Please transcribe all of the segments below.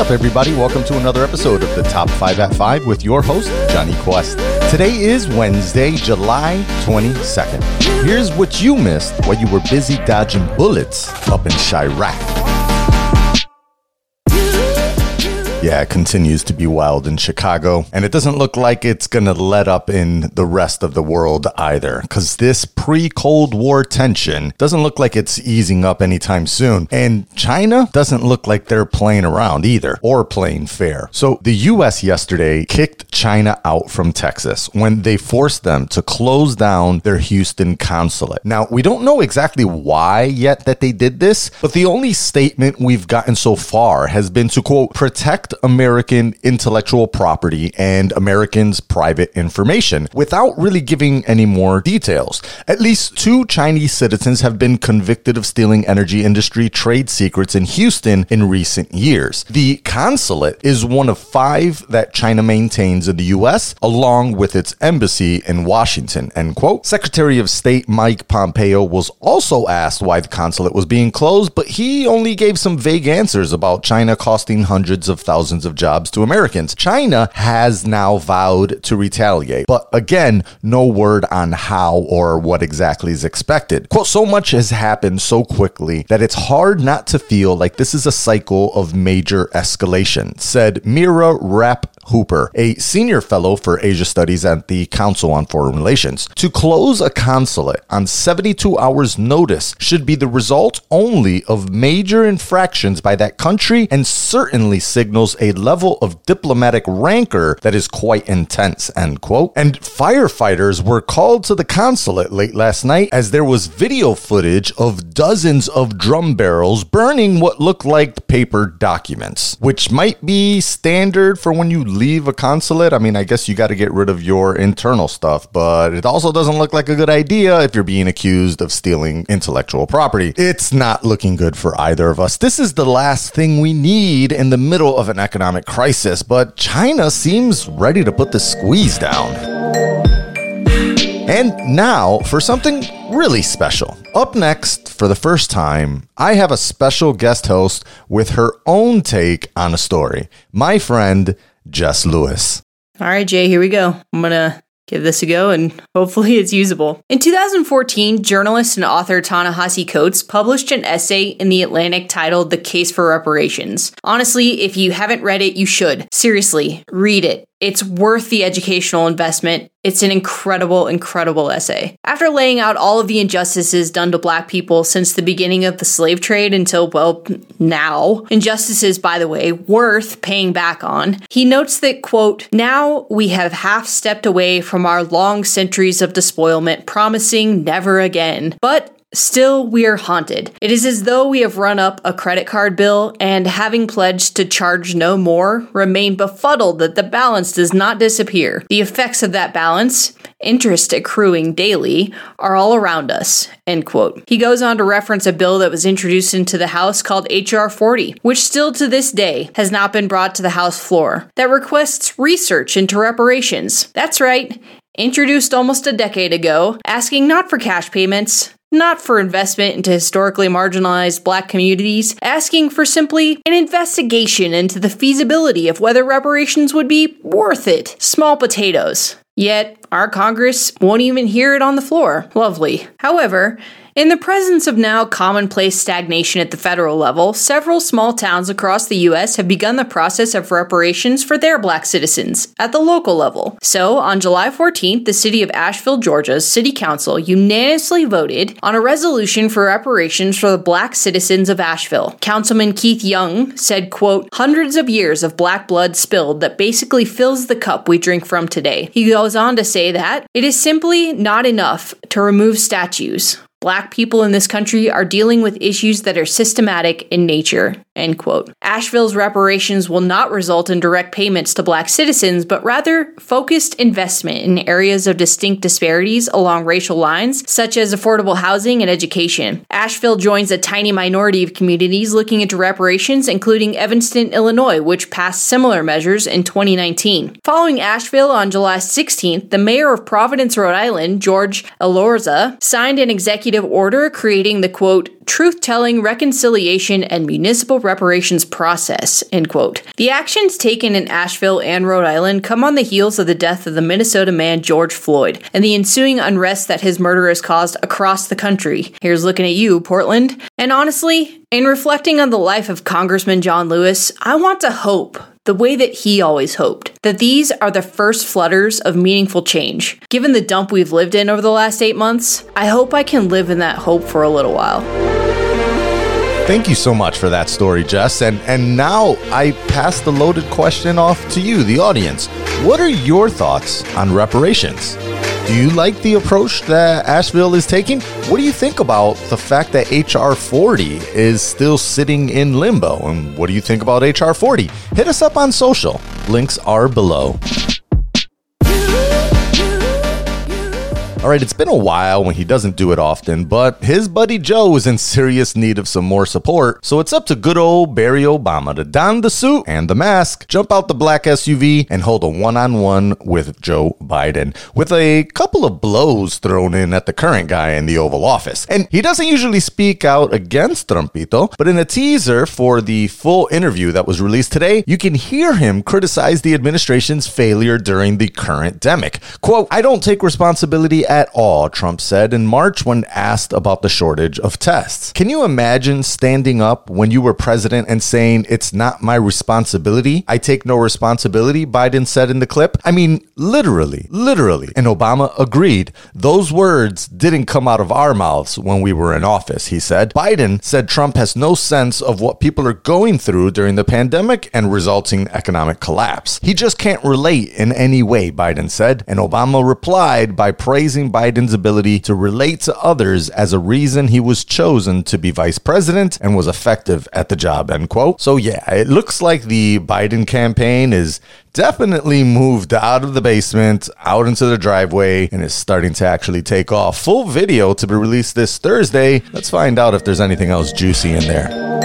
up, everybody? Welcome to another episode of the Top 5 at 5 with your host, Johnny Quest. Today is Wednesday, July 22nd. Here's what you missed while you were busy dodging bullets up in Chirac. Yeah, it continues to be wild in Chicago, and it doesn't look like it's going to let up in the rest of the world either, because this pre-Cold War tension doesn't look like it's easing up anytime soon, and China doesn't look like they're playing around either, or playing fair. So the U.S. yesterday kicked China out from Texas when they forced them to close down their Houston consulate. Now, we don't know exactly why yet that they did this, but the only statement we've gotten so far has been to, quote, protect American intellectual property and Americans' private information, without really giving any more details. At least two Chinese citizens have been convicted of stealing energy industry trade secrets in Houston in recent years. The consulate is one of five that China maintains in the U.S., along with its embassy in Washington, end quote. Secretary of State Mike Pompeo was also asked why the consulate was being closed, but he only gave some vague answers about China costing hundreds of thousands of jobs to Americans. China has now vowed to retaliate, but again, no word on how or what exactly is expected. Quote, so much has happened so quickly that it's hard not to feel like this is a cycle of major escalation, said Mira Rap. Hooper, a senior fellow for Asia Studies at the Council on Foreign Relations. To close a consulate on 72 hours' notice should be the result only of major infractions by that country, and certainly signals a level of diplomatic rancor that is quite intense, end quote. And firefighters were called to the consulate late last night as there was video footage of dozens of drum barrels burning what looked like paper documents, which might be standard for when you leave a consulate. I mean, I guess you got to get rid of your internal stuff, but it also doesn't look like a good idea if you're being accused of stealing intellectual property. It's not looking good for either of us. This is the last thing we need in the middle of an economic crisis, but China seems ready to put the squeeze down. And now for something really special. Up next, for the first time, I have a special guest host with her own take on a story. My friend, John Lewis. All right, Jay, here we go. I'm going to give this a go, and hopefully it's usable. In 2014, journalist and author Ta-Nehisi Coates published an essay in The Atlantic titled The Case for Reparations. Honestly, if you haven't read it, you should. Seriously, read it. It's worth the educational investment. It's an incredible, incredible essay. After laying out all of the injustices done to black people since the beginning of the slave trade until, well, now, injustices, by the way, worth paying back on, he notes that, quote, now we have half stepped away from our long centuries of despoilment, promising never again. But still, we are haunted. It is as though we have run up a credit card bill and, having pledged to charge no more, remain befuddled that the balance does not disappear. The effects of that balance, interest accruing daily, are all around us, end quote. He goes on to reference a bill that was introduced into the House called H.R. 40, which still to this day has not been brought to the House floor, that requests research into reparations. That's right, introduced almost a decade ago, asking not for cash payments, not for investment into historically marginalized black communities, asking for simply an investigation into the feasibility of whether reparations would be worth it. Small potatoes. Yet, our Congress won't even hear it on the floor. Lovely. However, in the presence of now commonplace stagnation at the federal level, several small towns across the U.S. have begun the process of reparations for their black citizens at the local level. So, on July 14th, the city of Asheville, Georgia's City Council unanimously voted on a resolution for reparations for the black citizens of Asheville. Councilman Keith Young said, quote, hundreds of years of black blood spilled that basically fills the cup we drink from today. He goes on to say that it is simply not enough to remove statues. Black people in this country are dealing with issues that are systematic in nature, end quote. Asheville's reparations will not result in direct payments to black citizens, but rather focused investment in areas of distinct disparities along racial lines, such as affordable housing and education. Asheville joins a tiny minority of communities looking into reparations, including Evanston, Illinois, which passed similar measures in 2019. Following Asheville on July 16th, the mayor of Providence, Rhode Island, George Alorza, signed an executive executive order creating the, quote, truth-telling, reconciliation, and municipal reparations process, end quote. The actions taken in Asheville and Rhode Island come on the heels of the death of the Minnesota man George Floyd and the ensuing unrest that his murder has caused across the country. Here's looking at you, Portland. And honestly, in reflecting on the life of Congressman John Lewis, I want to hope, the way that he always hoped, that these are the first flutters of meaningful change. Given the dump we've lived in over the last 8 months, I hope I can live in that hope for a little while. Thank you so much for that story, Jess. And now I pass the loaded question off to you, the audience. What are your thoughts on reparations? Do you like the approach that Asheville is taking? What do you think about the fact that H.R. 40 is still sitting in limbo? And what do you think about H.R. 40? Hit us up on social. Links are below. All right, it's been a while when he doesn't do it often, but his buddy Joe is in serious need of some more support, so it's up to good old Barry Obama to don the suit and the mask, jump out the black SUV, and hold a one-on-one with Joe Biden, with a couple of blows thrown in at the current guy in the Oval Office. And he doesn't usually speak out against Trumpito, but in a teaser for the full interview that was released today, you can hear him criticize the administration's failure during the current pandemic. Quote, "I don't take responsibility at all," Trump said in March when asked about the shortage of tests. Can you imagine standing up when you were president and saying, "It's not my responsibility. I take no responsibility," Biden said in the clip. I mean, literally. And Obama agreed. Those words didn't come out of our mouths when we were in office, he said. Biden said Trump has no sense of what people are going through during the pandemic and resulting economic collapse. He just can't relate in any way, Biden said. And Obama replied by praising Biden's ability to relate to others as a reason he was chosen to be vice president and was effective at the job, end quote. So yeah, it looks like the Biden campaign is definitely moved out of the basement, out into the driveway, and is starting to actually take off. Full video to be released this Thursday. Let's find out if there's anything else juicy in there.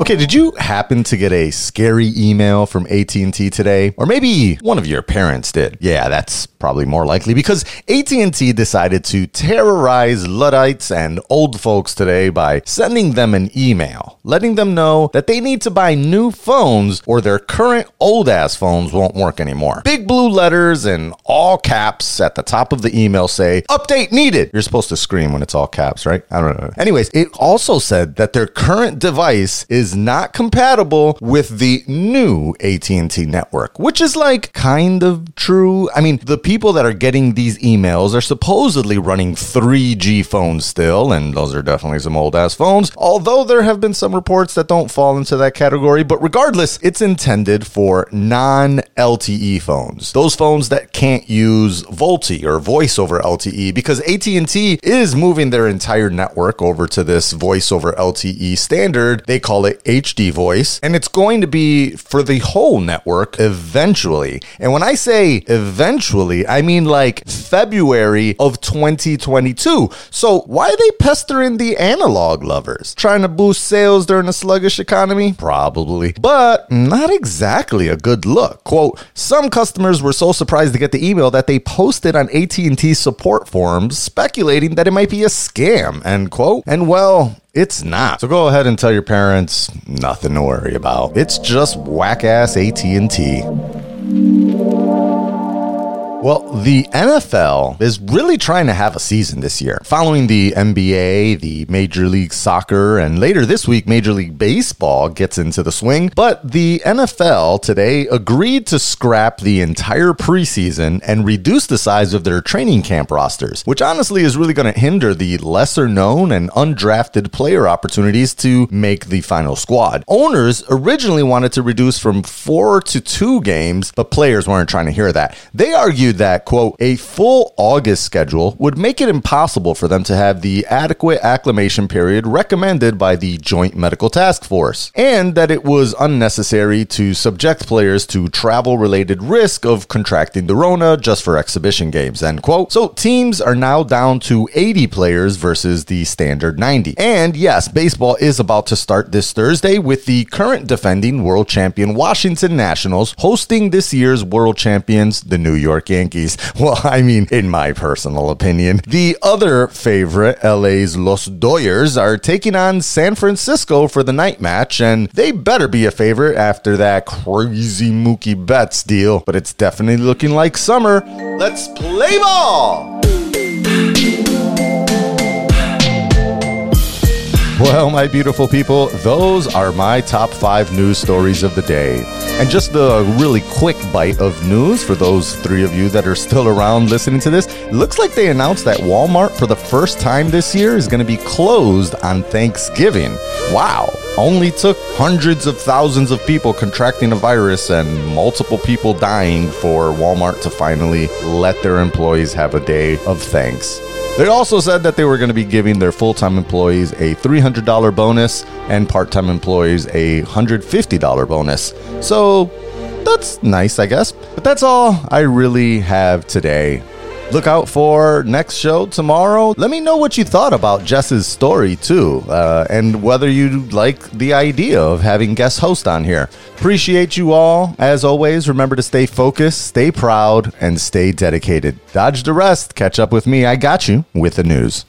Okay, did you happen to get a scary email from AT&T today? Or maybe one of your parents did. Yeah, that's probably more likely because AT&T decided to terrorize Luddites and old folks today by sending them an email, letting them know that they need to buy new phones or their current old-ass phones won't work anymore. Big blue letters and all caps at the top of the email say, "Update needed." You're supposed to scream when it's all caps, right? I don't know. Anyways, it also said that their current device is not compatible with the new AT&T network, which is like kind of true. I mean, the people that are getting these emails are supposedly running 3G phones still, and those are definitely some old-ass phones, although there have been some reports that don't fall into that category. But regardless, it's intended for non-LTE phones, those phones that can't use VoLTE or voice over LTE, because AT&T is moving their entire network over to this voice over LTE standard. They call it HD voice, and it's going to be for the whole network eventually. And when I say eventually, I mean like February of 2022. So why are they pestering the analog lovers? Trying to boost sales during a sluggish economy? Probably, but not exactly a good look. Quote, "Some customers were so surprised to get the email that they posted on AT&T support forums speculating that it might be a scam," end quote. And well, it's not. So go ahead and tell your parents nothing to worry about. It's just whack-ass AT&T. Well, the NFL is really trying to have a season this year. Following the NBA, the Major League Soccer, and later this week, Major League Baseball gets into the swing. But the NFL today agreed to scrap the entire preseason and reduce the size of their training camp rosters, which honestly is really going to hinder the lesser-known and undrafted player opportunities to make the final squad. Owners originally wanted to reduce from 4 to 2 games, but players weren't trying to hear that. They argued that, quote, "a full August schedule would make it impossible for them to have the adequate acclimation period recommended by the Joint Medical Task Force, and that it was unnecessary to subject players to travel-related risk of contracting the Rona just for exhibition games," end quote. So teams are now down to 80 players versus the standard 90. And yes, baseball is about to start this Thursday with the current defending world champion Washington Nationals hosting this year's world champions, the New York Yankees. Yankees. Well, I mean, in my personal opinion. The other favorite, LA's Los Doyers, are taking on San Francisco for the night match, and they better be a favorite after that crazy Mookie Betts deal. But it's definitely looking like summer. Let's play ball! Well, my beautiful people, those are my top 5 news stories of the day. And just a really quick bite of news for those 3 of you that are still around listening to this. It looks like they announced that Walmart for the first time this year is going to be closed on Thanksgiving. Wow. Only took hundreds of thousands of people contracting a virus and multiple people dying for Walmart to finally let their employees have a day of thanks. They also said that they were going to be giving their full-time employees a $300 bonus and part-time employees a $150 bonus. So that's nice, I guess. But that's all I really have today. Look out for next show tomorrow. Let me know what you thought about Jess's story, too, and whether you like the idea of having guest host on here. Appreciate you all. As always, remember to stay focused, stay proud, and stay dedicated. Dodge the rest. Catch up with me. I got you with the news.